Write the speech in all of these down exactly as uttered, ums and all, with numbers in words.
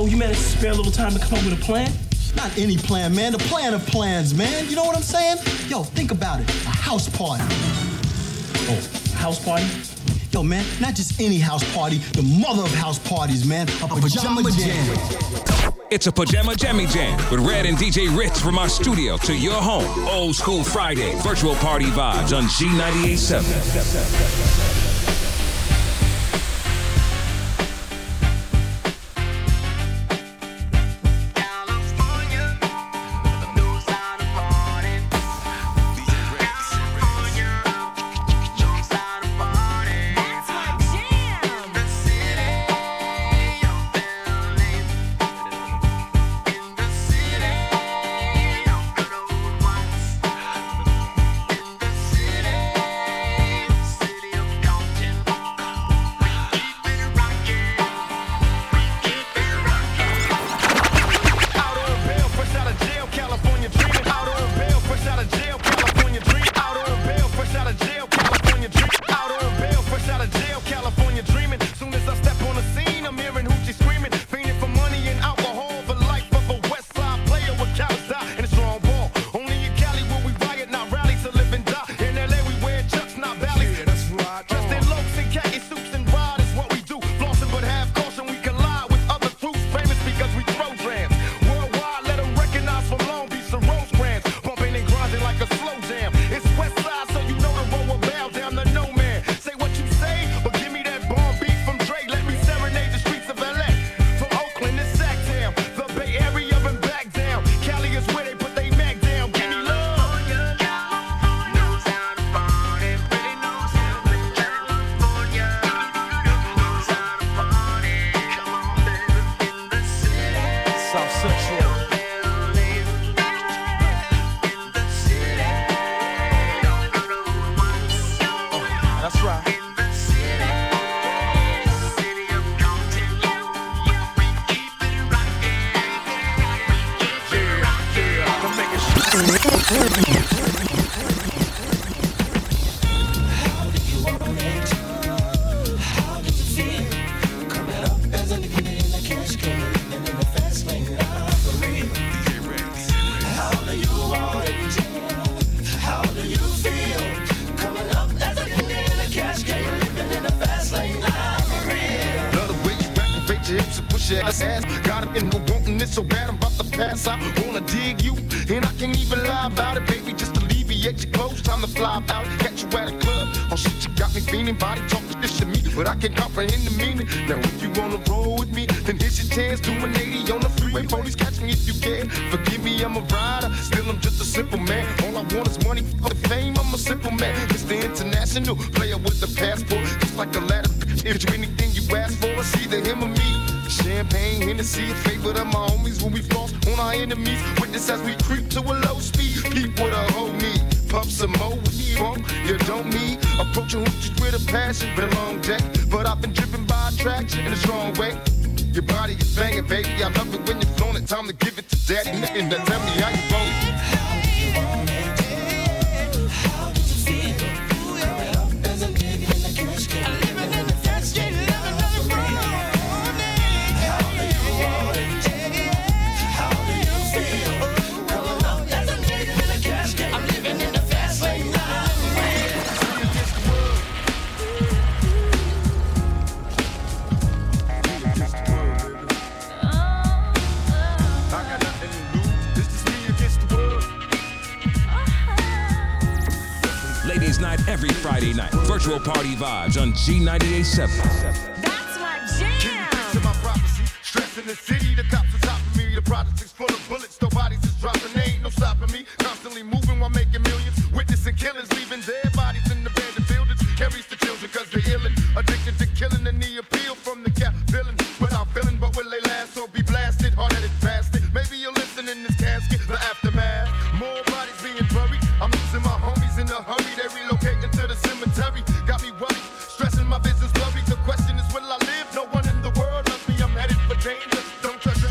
Oh, you managed to spare a little time to come up with a plan? Not any plan, man. The plan of plans, man. You know what I'm saying? Yo, think about it. A house party. Oh, house party? Yo, man, not just any house party. The mother of house parties, man. A, a pajama, pajama jam. jam. It's a Pajama Jammy Jam with Red and D J Ritz from our studio to your home. Old School Friday. Virtual party vibes on G ninety-eight point seven. Party vibes on G ninety-eight point seven. That's my jam. Can you picture my prophecy? Stress in the city, the cops are top of me. The projects is full of bullets, nobody's just dropping. There ain't no stopping me. Constantly moving while making millions. Witnessing killings, leaving dead bodies in the abandoned buildings. Carries the children because they're illin'. Addicted to killing and the appeal from the cap villain. Without feeling, but will they last or be blasted? Hard at it, bastard. Maybe you're listening in this casket, the aftermath. More bodies being buried. I'm losing my homies in a hurry. They relocating to the cemetery. Stressing my business, blurry. The question is, will I live? No one in the world loves me. I'm headed for danger. Don't trust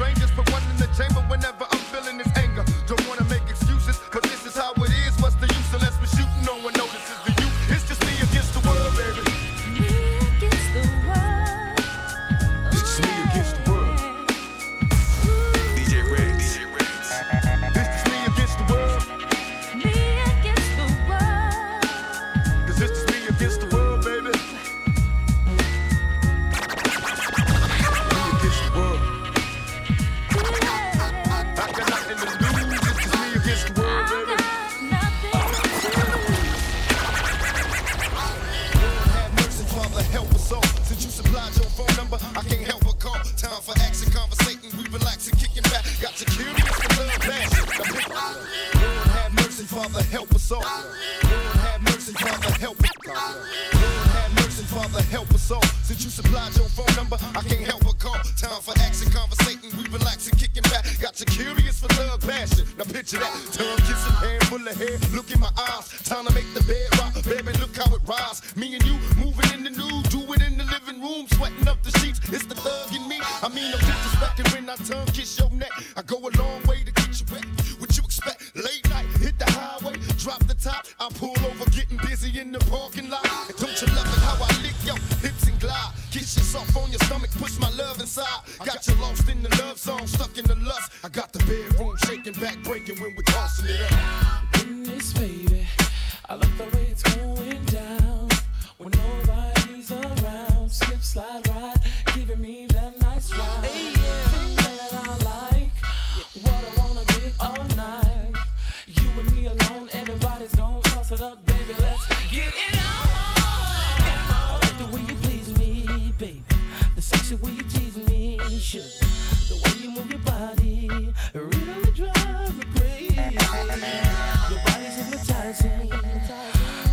out of time for action, conversating, we relaxing, kicking back. Got you curious for love, passion. Now picture that, tongue kissing, hand full of hair. Look in my eyes, time to make the bed rock. Baby, look how it rise. Me and you moving in the nude, do it in the living room, sweating up the sheets. It's the thug in me. I mean, I'm disrespecting when I tongue kiss your neck. I go a long way to get you wet. What you expect? Late night, hit the highway, drop the top. I pull over, getting busy in the parking lot. And don't you love it how I lick your hips and glide? Kiss yourself on your stomach, push my love inside. Got you lost in the love zone, stuck in the lust. I got the bedroom shaking, back breaking when we're tossing it up. In this, baby, I love the way it's going down. When nobody's around, slip, slide, ride, giving me that nice ride. Hey, yeah. Thing that I like, what I wanna get all night. You and me alone, everybody's gonna toss it up, baby, let's get it on. I like the way you please me, baby. The sexy way you tease me, sure. The way you move your body, really drives me crazy. Your body's hypnotizing,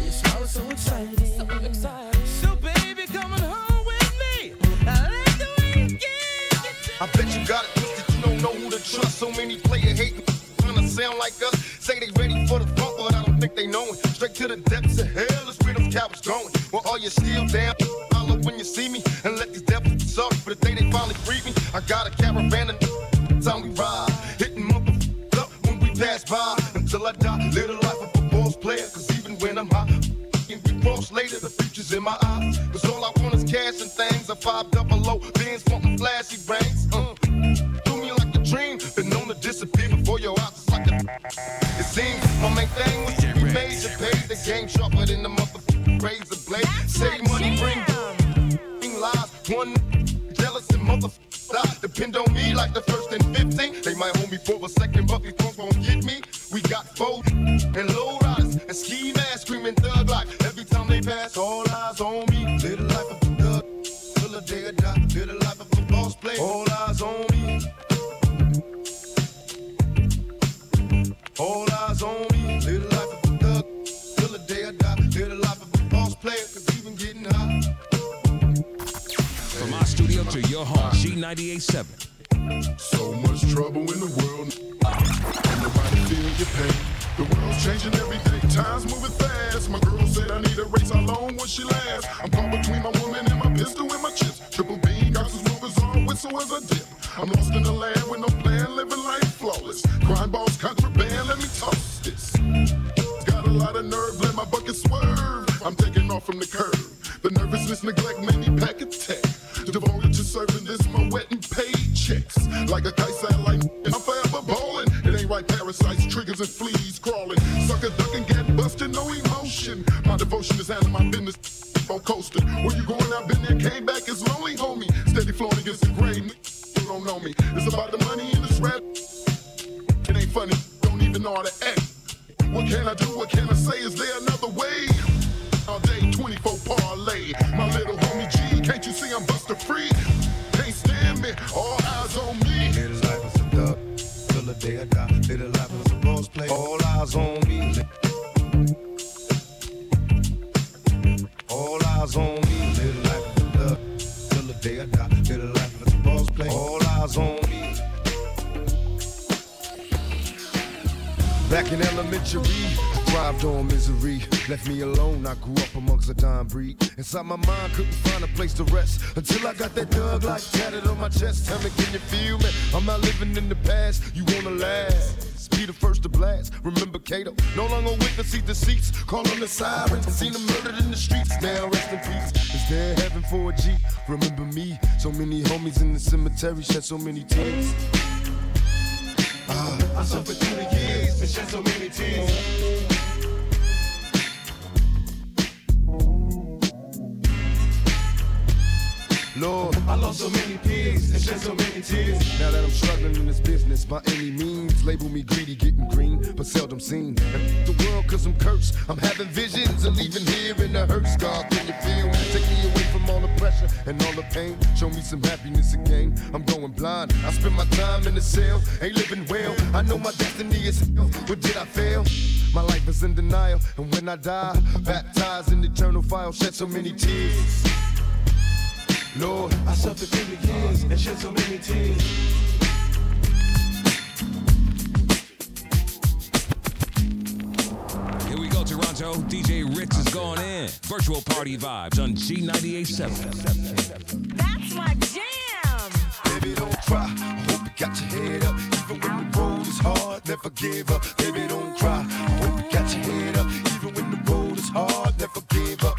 your smile is so exciting, so exciting. So baby, coming home with me. I like the way you get it. I bet you got it twisted, you don't know who to trust. So many players hating, trying to sound like us. Say they ready for the funk, but I don't think they know it. Straight to the depths of hell is where them cowards going. Well, all you still down, holler when you see me, and let these devils be sorry for the day they finally free me. I got a caravan and time we ride, hitting motherfuckers up when we pass by. Until I die, live the life of a boss player, cause even when I'm high, and we cross later, the future's in my eyes. Cause all I want is cash and things, a five double low, bands wanting flashy bangs. Uh, do me like a dream, been known to disappear before your eyes, it's like a it seems my main thing was to be major, pay the game sharper than the motherfucking razor blade. Save money, bring lies, one jealous and motherfuckers die. Depend on me like the first and fifteenth. They might hold me for a second, but these folks won't get me. We got four and low riders and ski masks screaming thug life. Every time they pass, all eyes on me. Live the life of a thug till the day I die. Live the life of a boss player. All eyes on me. All eyes on me. Live the life of a thug till the day I die. Live the life of a boss player, cause even getting high. From our studio to your home, G ninety-eight point seven. So much trouble in the world, and nobody feel your pain. The world's changing every day, time's moving fast. My girl said I need a race, how long will she last? I'm caught between my woman and my pistol and my chips. Triple beam, got as movers on, whistle as a dip. I'm lost in the land with no plan, living life flawless. Crime balls, contraband, let me toss this. Got a lot of nerve, let my bucket swerve. I'm taking off from the curb. The nervousness, neglect, made me pack a tech. Devoted to serving this, my wet and paychecks. Like a kite satellite, I'm forever ballin'. It ain't right, parasites, triggers and fleas crawling. Sucker ducking, get busted, no emotion. My devotion is out of my business, keep on coasting. Where you going? I've been there, came back, it's lonely, homie. Steady flowing against the grain. Don't know me. It's about the money and this rap. It ain't funny. Don't even know how to act. What can I do? What can I say? Is there another way? All day, twenty-four parlay. My little homie G, can't you see I'm buster free? Can't stand me. All eyes on me. Live this life as a thug till the day I die. Live this life as a boss player. All eyes on me. All eyes on me. Live this life as a thug till the day I die. Live this life as a boss player. All eyes on me. Back in elementary, thrived on misery. Left me alone, I grew up amongst a dying breed. Inside my mind, couldn't find a place to rest until I got that thug life tatted on my chest. Tell me, can you feel me? I'm not living in the past, you wanna last. Be the first to blast, remember Cato. No longer wait to see deceits, call on the sirens. Seen them murdered in the streets, now rest in peace. Is there heaven for a G? Remember me, so many homies in the cemetery shed so many tears. Uh, I suffered through the years and shed so many tears. Lord, I lost so many peers and shed so many tears. Now that I'm struggling in this business by any means, label me greedy, getting green, but seldom seen. And the world, cause I'm cursed. I'm having visions of leaving here in the hurt. God, can you feel me? Take me away from all the pressure and all the pain. Show me some happiness again. I'm going blind. I spend my time in the cell, ain't living well. I know my destiny is hell, but did I fail? My life is in denial, and when I die, baptized in eternal fire, shed so many tears. Lord, I suffered through the years and shed so many tears. D J Ritz is going in. Virtual party vibes on G ninety-eight point seven. That's my jam. Baby, don't cry. Hope you got your head up. Even when the road is hard, never give up. Baby, don't cry. Hope you got your head up. Even when the road is hard, never give up.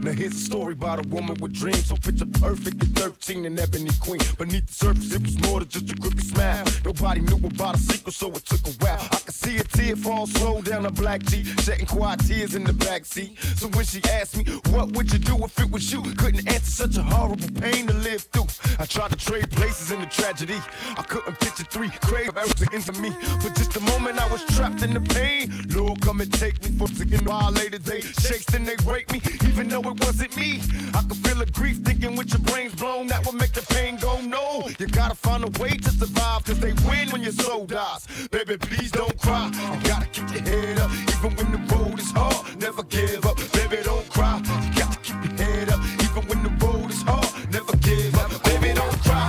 Now here's a story about a woman with dreams. So picture perfect at thirteen and Ebony Queen. Beneath the surface it was more than just a creepy smile. Nobody knew about a secret, so it took a while. I could see a tear fall slow down her black cheek, shedding quiet tears in the backseat. So when she asked me, what would you do if it was you? Couldn't answer, such a horrible pain to live through. I tried to trade places in the tragedy. I couldn't picture three crazy everything into me. For just a moment I was trapped in the pain. Lord, come and take me. For a while later they shakes, then they break me. Even though it wasn't me, I could feel the grief, thinking with your brains blown, that would make the pain go. No, you gotta find a way to survive, cause they win when your soul dies. Baby, please don't cry. You gotta keep your head up, even when the road is hard, never give up. Baby, don't cry. You gotta keep your head up, even when the road is hard, never give up. Baby, don't cry.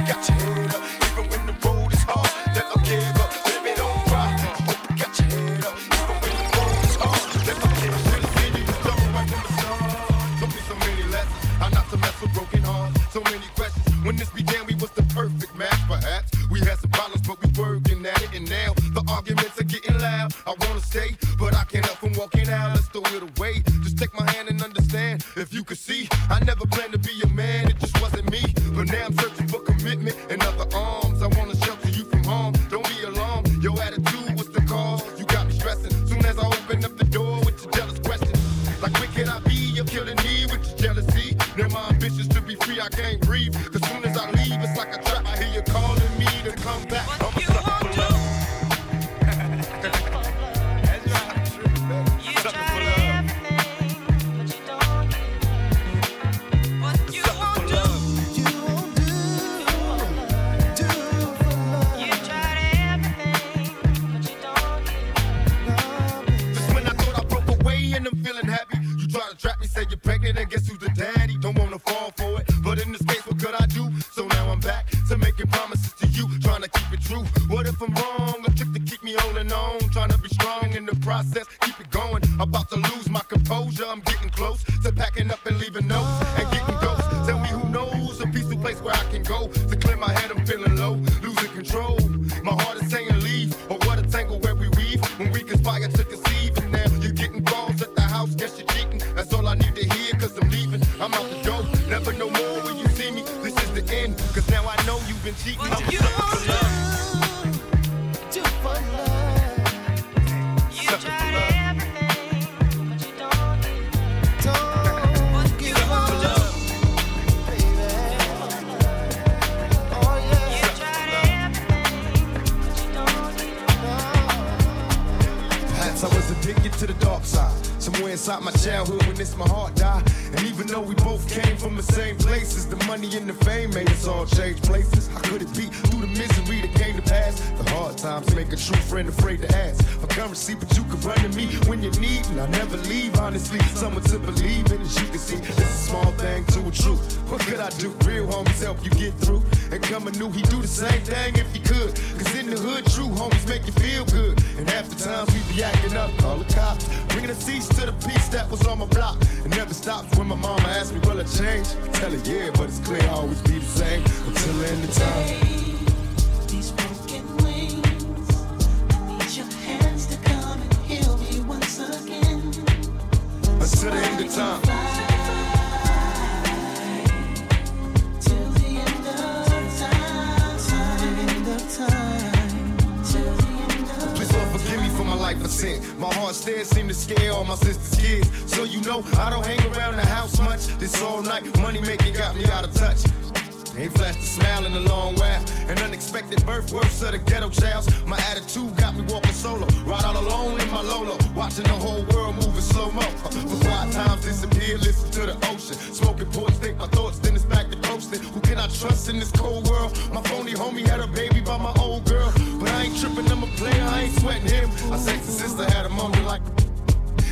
You got your head up, even when the road is hard, never give up. Baby, don't cry. You got your head up, even when the road is hard, never give up. Broken hearts, so many questions. When this began, we was the perfect match, perhaps. We had some problems, but we working at it. And now, the arguments are getting loud. I wanna stay, but I can't help from walking out. Let's throw it away. Just take my hand and understand. If you could see, I never planned to be a man. It just wasn't me. But now I'm searching for commitment and other arms. I wanna shelter you from harm. Don't be alarmed. Your attitude was the cause. You got me stressing. Soon as I open up the door with your jealous questions. Like, where can I be? You're killing me with your jealousy. Now my ambitions to be free, I can't breathe. Cause soon as I leave, it's like a trap. I hear you calling me to come back. I'm a sucker for love. And guess who's the daddy? Don't wanna fall for it, but in this case, what could I do? So now I'm back to making promises to you, trying to keep it true. What if I'm wrong? A trick to keep me on and on, trying to be strong in the process, keep it going. About to lose my composure, I'm getting close to packing up and leaving notes and getting ghosts. Tell me who knows a peaceful place where I can go to clear my head. I'm feeling low, losing control. My heart is saying leave, or what a tangle where we weave when we conspire to conceive. And now you're getting calls at the house, guess you're cheating. That's all I need to hear, cause I'm leaving. I'm out the door, never no more when you see me. This is the end, cause now I know you've been cheating. What I'm you sucker for love. Do for love. You sucker for love. To the dark side, somewhere inside my childhood when it's my heart died. And even though we both came from the same places, the money and the fame made us all change places. How could it be? Through the misery that came to pass, the hard times make a true friend afraid to ask for currency, but you can run to me when you need, and I'll never leave, honestly. Someone to believe in, as you can see, it's a small thing to a truth. What could I do? Real homies help you get through. And coming new, he do the same thing if he could. Cause in the hood, true homies make you feel good. And half the times we be acting up, call the cops, bringing a cease to the peace that was on my block. It never stopped. When my mama asked me, will I change? I tell her, yeah, but it's clear I'll always be the same until the end of time. These broken wings, I need your hands to come and heal me once again. Until the end of time. Till the end of time. Till the end of time. Till the end of time. Please Lord, forgive me for my life I sent. My heart stared, seemed to scare all my sisters' kids. So you know, I don't hang around the house much. This all night, money making got me out of touch. Ain't flashed a smile in a long while. An unexpected birth, worse of the ghetto childs. My attitude got me walking solo, right all alone in my Lolo, watching the whole world moving slow-mo. Uh, for five times disappear, listen to the ocean. Smoking porch, think my thoughts, then it's back to coasting. Who can I trust in this cold world? My phony homie had a baby by my old girl. But I ain't tripping, I'm a player, I ain't sweating him. I sexy sister had a moment like...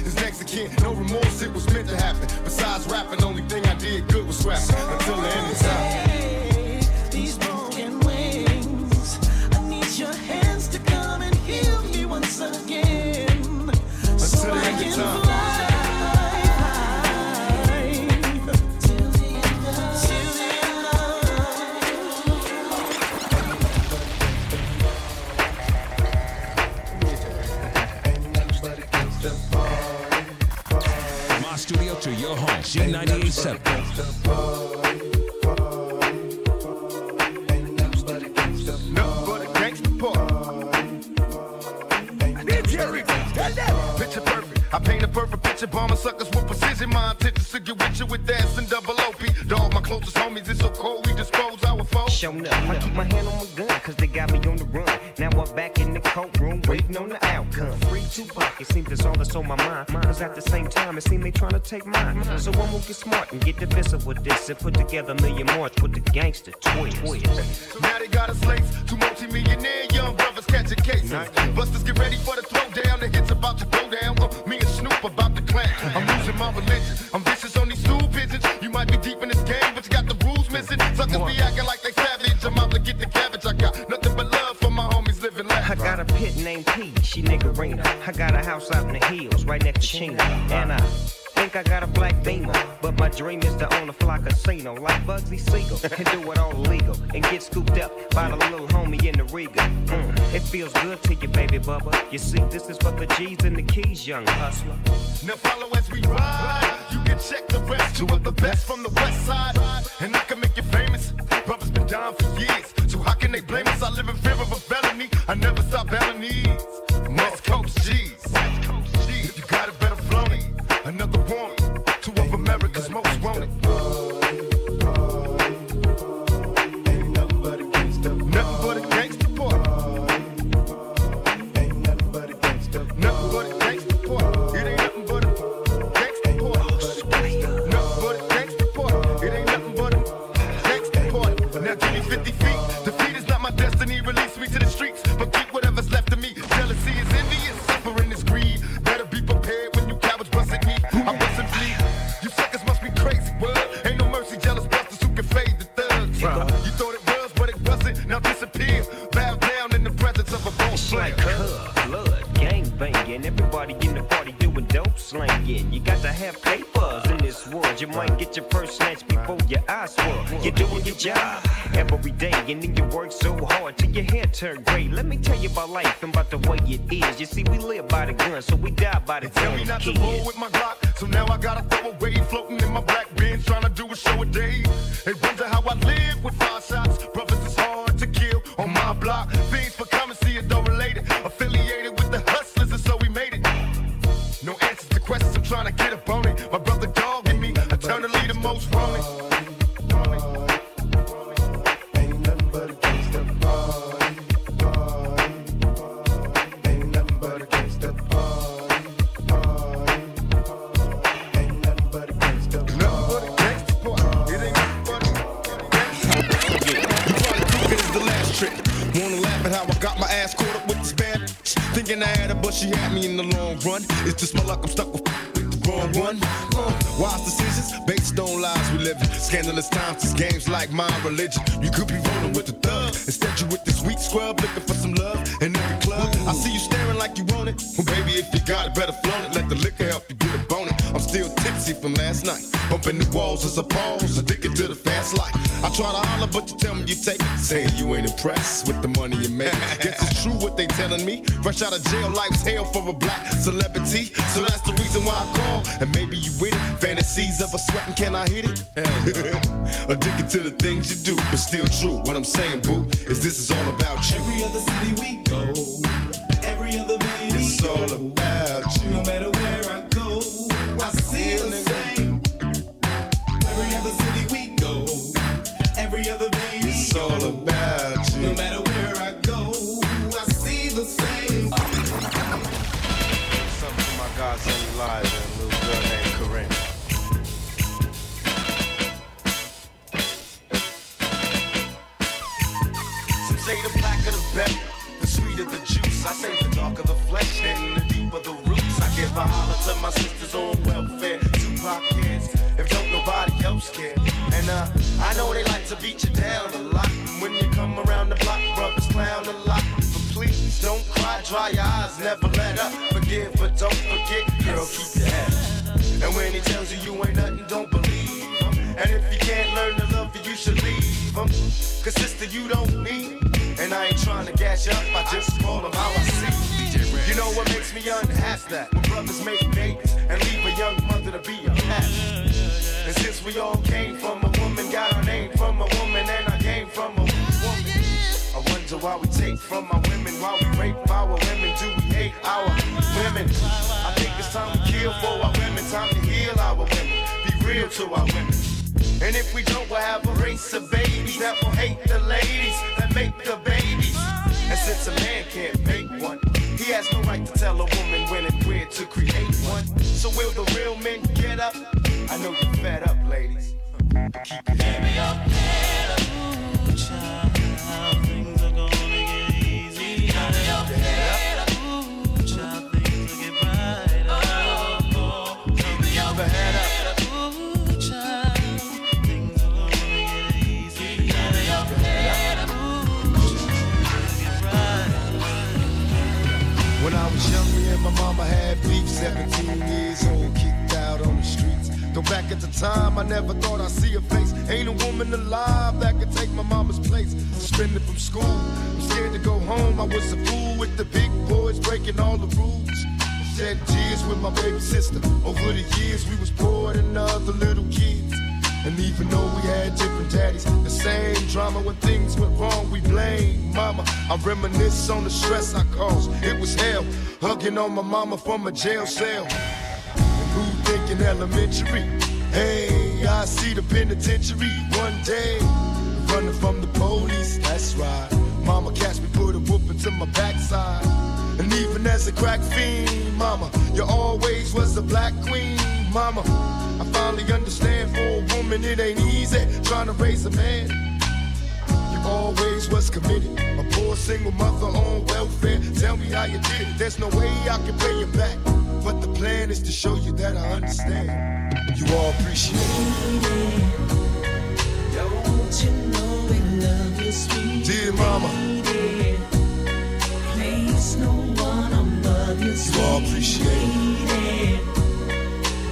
is Mexican. No remorse, it was meant to happen. Besides rapping, only thing I did good was rapping. Until the end of time. Take these broken wings. I need your hands to come and heal me once again. Until so the end I of time. Fly. Studio to your home, G ninety-eight point seven. I paint a perfect picture, bombing suckers with precision. My intentions to get with you with ass and double O P. Dog, my closest homies, it's so cold, we dispose our foes. Show up, I keep my hand on my gun, cause they got me on the run. Now I'm back in the courtroom, waiting on the outcome. Free Tupac, it seems it's all that's on my mind. Cause at the same time, it seems they trying to take mine. So I'm gonna get smart and get defensive with this and put together a million march with the gangster twist. Now they got us slaves, two multi-millionaire young brothers catching cases. Busters get ready for the throwdown, the hits about to go down. Uh, me and Snoop about the clan. I'm losing my religion. I'm vicious on these stool pigeons. You might be deep in this game, but you got the rules missing. Suckers be acting like they savage. I'm out to get the cabbage. I got nothing but love for my homies living life. I got a pit named P. She niggerina. I got a house out in the hills right next to Chino. And I think I got a black Beamer. But my dream is to own a fly casino like Bugsy Seagull. And do it all legal. And get scooped up by the little homie in the Riga. Mm. It feels good to you, baby bubba. You see, this is for the G's and the keys, young hustler. Now follow as we ride. You can check the rest. Two of the best from the west side. And I can make you famous. Brother's been down for years. So how can they blame us? I live in fear of a felony. I never stop bailing these. West Coast G's. West Coast G's. If you got it, better flown it. Another warning. Two of America's most wanted. Turn great. Let me tell you about life and about the way it is. You see, we live by the gun, so we die by the gun. Tell me not to roll with my Glock, so now I gotta throw away. Floating in my black Benz, trying to do a show a day. They wonder how I live with five shots. Brothers, it's hard to kill on my block. Things for common, see it though related. Affiliated with the hustlers, and so we made it. No answers to questions, I'm trying to get up on it. My brother dog and me, eternally the most wanted. She had me in the long run. It's just my luck, I'm stuck with the wrong one. Wise decisions based on lies we live in. Scandalous times, these games like my religion. You could be rolling with the thug. Instead you with this weak scrub, looking for some love in every club. I see you staring like you want it. Well, baby, if you got it, better flaunt it. Let the liquor help you get a bone it. I'm still tipsy from last night. Bumping the walls as I pause, addicted to the fast life. I try to holler, but you tell me you take it. Saying you ain't impressed with the money you make. Guess it's true what they telling me. Fresh out of jail, life's hell for a black celebrity. So that's the reason why I call. And maybe you with it. Fantasies of a sweating, can I hit it? Addicted to the things you do, but still true. What I'm saying, boo, is this is all about you. Every other city we go, every other city it's all about you. No matter where I go, I see the same. Every other city we go, every other day it's all about you. No matter where I go, I see the same. Something to my godson Eliza and a little girl named Corinne. Some say the blacker the better, the sweeter the juice. I say the darker the flesh and the deeper the roots. I give a holler to my sister's own welfare. Tupac cares if don't nobody else care. And uh, I know they like to beat you down a lot. And when you come around the block, brothers clown a lot. But please don't cry, dry your eyes, never let up. Forgive but don't forget, girl, keep your head up. And when he tells you you ain't nothing, don't believe him. And if you can't learn to love you, you should leave him. Cause sister, you don't need. And I ain't trying to gas you up, I just call them how I see. You know what makes me unhappy? That when brothers make babies and leave a young mother to be a pastor. And since we all came from a woman, got our name from a woman, and I came from a woman, I wonder why we take from our women, why we rape our women, do we hate our women? I think it's time to kill for our women, time to heal our women, be real to our women. And if we don't, we'll have a race of babies that will hate the ladies that make the babies. And since a man can't make one, he has no right to tell a woman when and where to create one. So will the real men get up? I know you're fed up, ladies, but keep your head up. When I was young, me and my mama had beef, seventeen years old, kicked out on the streets. Though back at the time, I never thought I'd see her face. Ain't a woman alive that could take my mama's place. Suspended from school, I'm scared to go home. I was a fool with the big boys, breaking all the rules. Shed tears with my baby sister. Over the years, we was poor than other little kids. And even though we had different daddies, the same drama. When things went wrong, we blamed mama. I reminisce on the stress I caused. It was hell, hugging on my mama from a jail cell. And who thinking elementary? Hey, I see the penitentiary one day. Running from the police, that's right. Mama catch me, put a whooping to my backside. And even as a crack fiend, mama, you always was a black queen, mama. I finally understand for a woman it ain't easy trying to raise a man. You always was committed. A poor single mother on welfare. Tell me how you did it. There's no way I can pay you back. But the plan is to show you that I understand. You all appreciate it. Don't you know we love you, sweet dear mama. Place no one above you, sweet. You all appreciate it.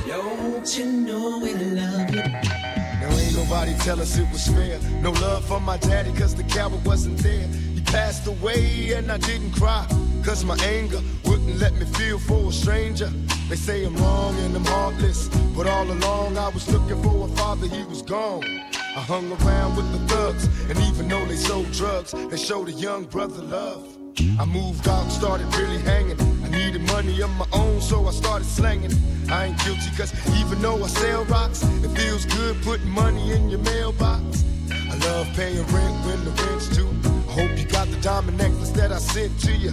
Don't you know we love you? Now ain't nobody tell us it was fair. No love for my daddy cause the coward wasn't there. He passed away and I didn't cry, cause my anger wouldn't let me feel for a stranger. They say I'm wrong and I'm heartless, but all along I was looking for a father, he was gone. I hung around with the thugs, and even though they sold drugs, they showed a young brother love. I moved out, started really hanging. I needed money of my own, so I started slanging. I ain't guilty, cause even though I sell rocks, it feels good putting money in your mailbox. I love paying rent when the rent's due. I hope you got the diamond necklace that I sent to you.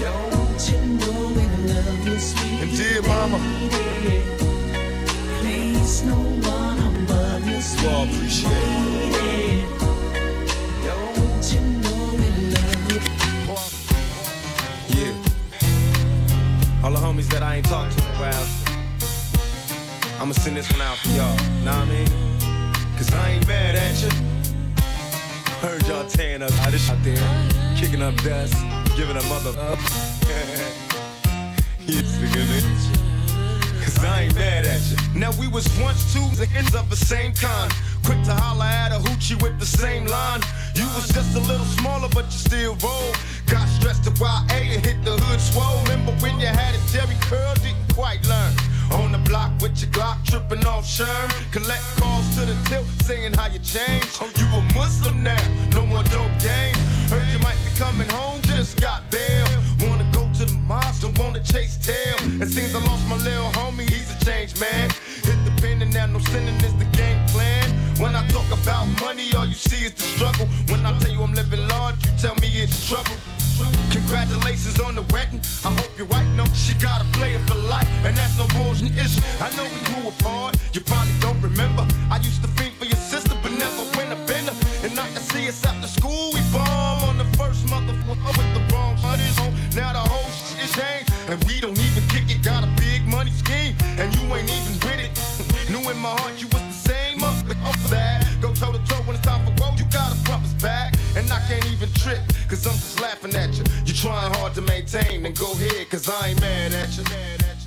Don't you know we love you, sweet. And dear mama, please no one above you, sweet. You all appreciate it. You know we love you. Yeah. All the homies that I ain't talked to in a while, I'ma send this one out for y'all. Know what I mean? Cause I ain't mad at you. Heard y'all tearing up out out there, kicking up dust, giving a mother up. Yes, nigga. Cause I ain't mad at you. Now we was once two niggas of the same kind, quick to holler at a hoochie with the same line. You was just a little smaller but you still rolled. Got stressed to Y A and hit the hood swole. Remember when you had a Jerry curl, didn't quite learn. On the block with your Glock, tripping off Sherm. Collect calls to the tilt, saying how you changed. Oh, you a Muslim now, no more dope games. Heard you might be coming home, just got bail. Wanna go to the mosque, don't wanna chase tail. It seems I lost my little homie, he's a changed man. Hit the pen and now no sinning is the game plan. When I talk about money, all you see is the struggle. When I tell you I'm living large, you tell me it's trouble. Congratulations on the wedding, I hope your wife knows she gotta play it for life, and that's no bullshit issue. I know we grew apart, you probably don't remember. I used to fiend for your sister, but never win a bender. And I can see us after school, we bomb on the first motherfucker with the wrong buddies on. Now the whole shit is changed, and we don't even kick it. Got a big money scheme, and you ain't even with it. Knew in my heart you was the same motherfucker that go toe to toe when it's time for gold. You gotta bump us back, and I can't even trip, cause I'm just laughing at you. Trying hard to maintain, and go ahead, cause I ain't mad at you.